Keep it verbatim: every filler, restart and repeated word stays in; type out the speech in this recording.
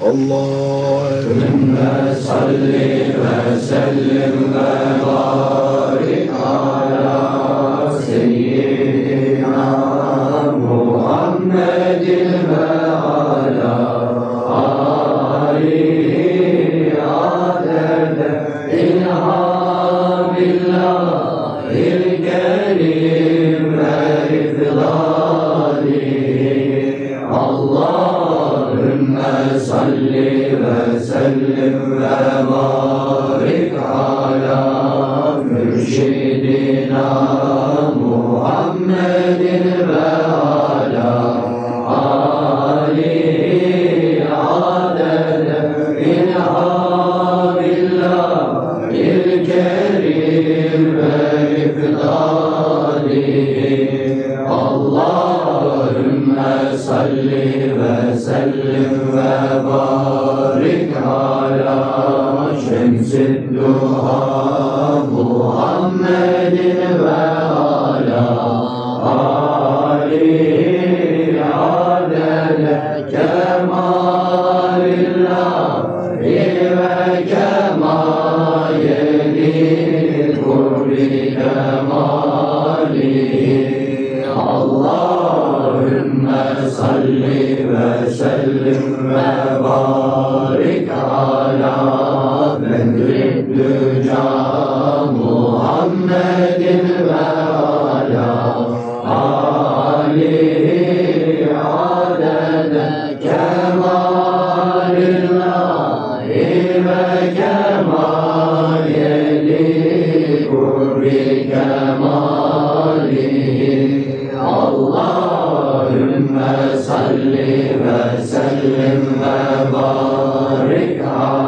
Allahümme salli ve sellim ve barik ala seyyidina Muhammedin ve ala alihi adede inha billahil kerim ve ifdalihi. Allahümme salli ve sellim ve barik ala mürşidina Muhammedin ve ala alihi adede inha billahil kerim ve ifdalihi. Allahümme salli ve sellim ve barik ala şemsi duha Muhammedin ve ala alihi adede kemalillahi ve kemayeli kurbi kemalihi. Allahümme salli ve sellim ve barik ala bedrib düca Muhammedin ve ala alihi adede kemalillahi ve kemayeli kurbi kemalihi. Allahümme salli ve sellim ve barik ala